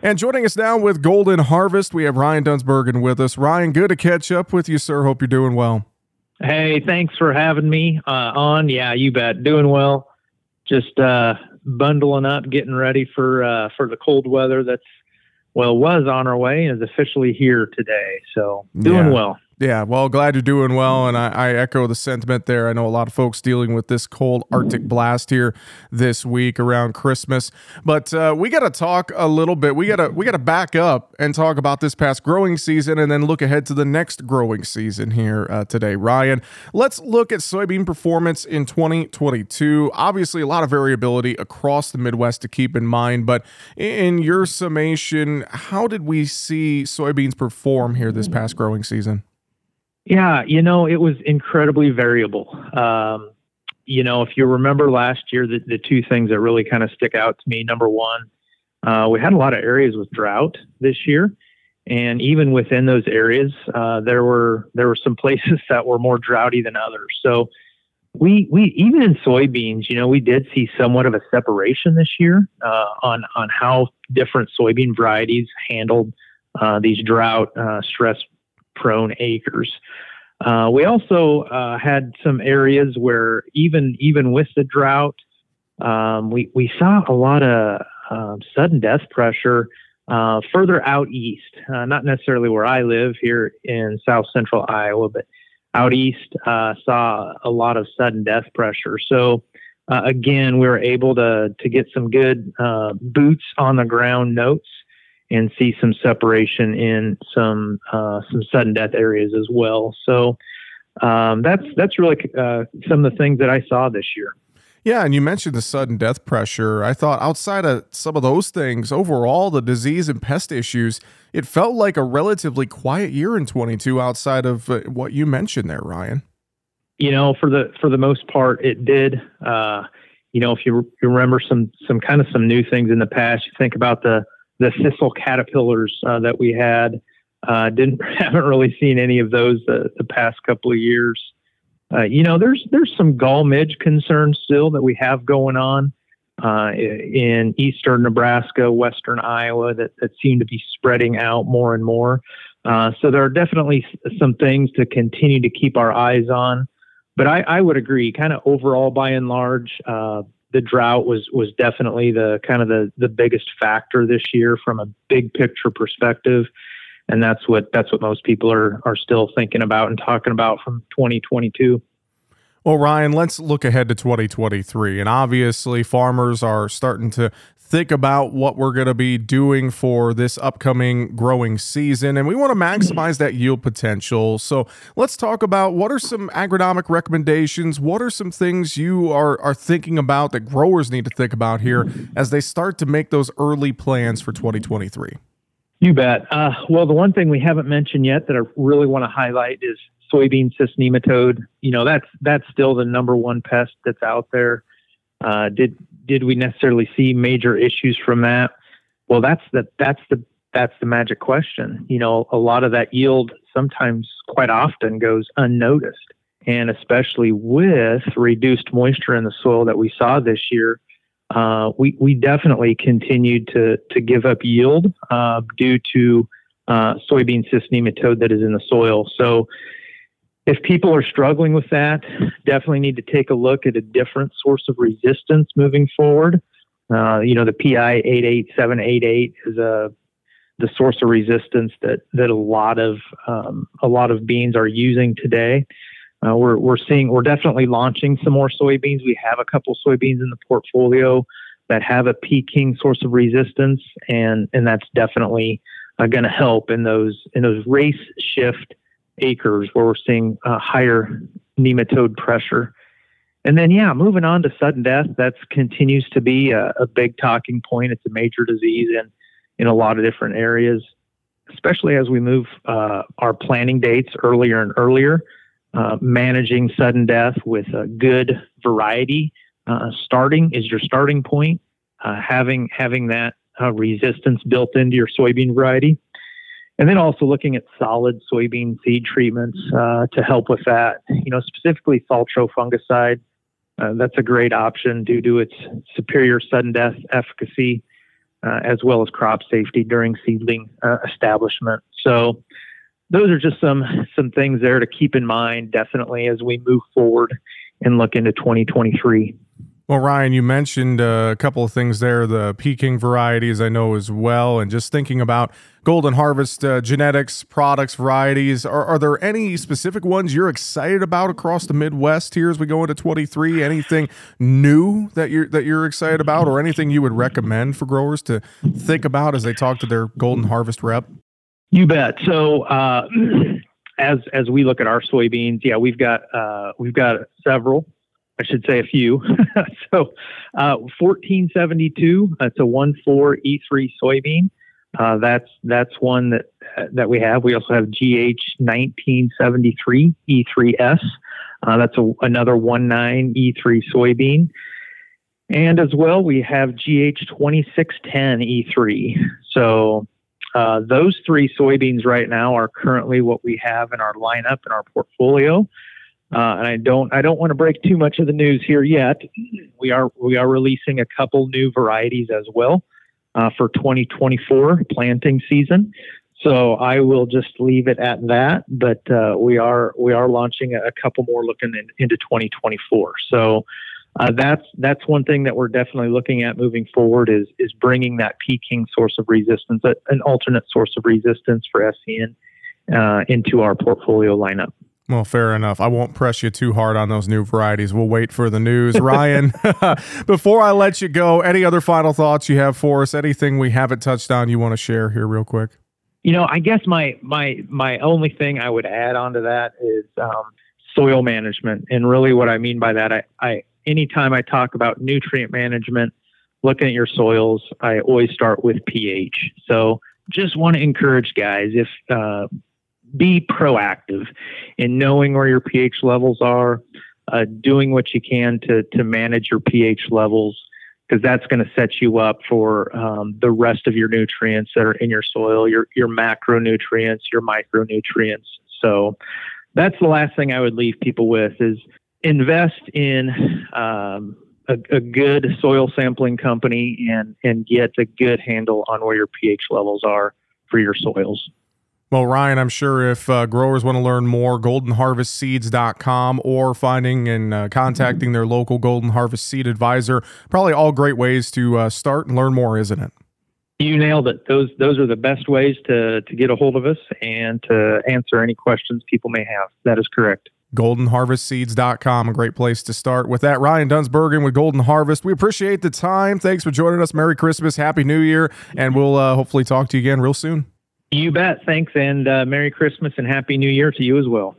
And joining us now with Golden Harvest, we have Ryan Dunsbergen with us. Ryan, good to catch up with you, sir. Hope you're doing well. Hey, thanks for having me on. Yeah, you bet. Doing well. Just bundling up, getting ready for the cold weather that's, well, was on our way and is officially here today. So doing well. Yeah, well, glad you're doing well, and I echo the sentiment there. I know a lot of folks dealing with this cold Arctic blast here this week around Christmas, but we got to talk a little bit. We got to back up and talk about this past growing season and then look ahead to the next growing season here today. Ryan, let's look at soybean performance in 2022. Obviously, a lot of variability across the Midwest to keep in mind, but in your summation, how did we see soybeans perform here this past growing season? Yeah, you know, it was incredibly variable. You know, if you remember last year, the two things that really kind of stick out to me, number one, we had a lot of areas with drought this year. And even within those areas, there were some places that were more droughty than others. So we even in soybeans, you know, we did see somewhat of a separation this year on how different soybean varieties handled these drought stress prone acres. We also had some areas where even with the drought, we saw a lot of sudden death pressure further out east, not necessarily where I live here in south central Iowa, but out east saw a lot of sudden death pressure. So again, we were able to get some good boots on the ground notes and see some separation in some sudden death areas as well. So that's really some of the things that I saw this year. Yeah, and you mentioned the sudden death pressure. I thought outside of some of those things, overall, the disease and pest issues, it felt like a relatively quiet year in 22 outside of what you mentioned there, Ryan. You know, for the most part, it did. You know, if you remember some kind of some new things in the past, you think about the thistle caterpillars that we had, haven't really seen any of those the past couple of years. You know, there's some gall midge concerns still that we have going on in eastern Nebraska, western Iowa that seem to be spreading out more and more. So there are definitely some things to continue to keep our eyes on. But I would agree, kind of overall by and large, the drought was definitely the biggest factor this year from a big picture perspective. And that's what most people are still thinking about and talking about from 2022. Well, Ryan, let's look ahead to 2023. And obviously farmers are starting to think about what we're going to be doing for this upcoming growing season, and we want to maximize that yield potential. So let's talk about what are some agronomic recommendations, what are some things you are thinking about that growers need to think about here as they start to make those early plans for 2023? You bet. Well, the one thing we haven't mentioned yet that I really want to highlight is soybean cyst nematode. You know, that's still the number one pest that's out there. Did we necessarily see major issues from that? Well, that's the magic question. You know, a lot of that yield sometimes quite often goes unnoticed, and especially with reduced moisture in the soil that we saw this year, we definitely continued to give up yield due to soybean cyst nematode that is in the soil. So if people are struggling with that, definitely need to take a look at a different source of resistance moving forward. You know, the PI 88788 is the source of resistance that a lot of beans are using today. We're definitely launching some more soybeans. We have a couple soybeans in the portfolio that have a Peking source of resistance, and that's definitely going to help in those race shift acres where we're seeing higher nematode pressure. And then, yeah, moving on to sudden death, that continues to be a big talking point. It's a major disease in a lot of different areas, especially as we move our planting dates earlier and earlier. Managing sudden death with a good variety starting is your starting point. Having that resistance built into your soybean variety. And then also looking at solid soybean seed treatments to help with that. You know, specifically Saltro fungicide. That's a great option due to its superior sudden death efficacy. as well as crop safety during seedling establishment. So those are just some things there to keep in mind, definitely, as we move forward and look into 2023. Well, Ryan, you mentioned a couple of things there, the Peking varieties I know as well, and just thinking about Golden Harvest genetics, products, varieties. Are there any specific ones you're excited about across the Midwest here as we go into 23? Anything new that you're excited about, or anything you would recommend for growers to think about as they talk to their Golden Harvest rep? You bet. So as we look at our soybeans, yeah, we've got several. I should say a few. So 1472, that's a 1,4 E3 soybean. That's one that we have. We also have GH 1973 E3S. That's another 1,9 E3 soybean. And as well, we have GH 2610 E3. So those three soybeans right now are currently what we have in our lineup, in our portfolio. And I don't want to break too much of the news here yet. We are releasing a couple new varieties as well for 2024 planting season. So I will just leave it at that. But we are launching a couple more looking into 2024. So that's one thing that we're definitely looking at moving forward is bringing that Peking source of resistance, an alternate source of resistance for SCN into our portfolio lineup. Well, fair enough. I won't press you too hard on those new varieties. We'll wait for the news. Ryan, before I let you go, any other final thoughts you have for us? Anything we haven't touched on you want to share here real quick? You know, I guess my only thing I would add onto that is soil management. And really what I mean by that, I anytime I talk about nutrient management, looking at your soils, I always start with pH. So just want to encourage guys, if be proactive in knowing where your pH levels are, doing what you can to manage your pH levels, because that's going to set you up for the rest of your nutrients that are in your soil, your macronutrients, your micronutrients. So that's the last thing I would leave people with is invest in a good soil sampling company and get a good handle on where your pH levels are for your soils. Well, Ryan, I'm sure if growers want to learn more, goldenharvestseeds.com or finding and contacting their local Golden Harvest Seed Advisor, probably all great ways to start and learn more, isn't it? You nailed it. Those are the best ways to get a hold of us and to answer any questions people may have. That is correct. goldenharvestseeds.com, a great place to start. With that, Ryan Dunsbergen with Golden Harvest. We appreciate the time. Thanks for joining us. Merry Christmas, Happy New Year, and we'll hopefully talk to you again real soon. You bet. Thanks, and Merry Christmas and Happy New Year to you as well.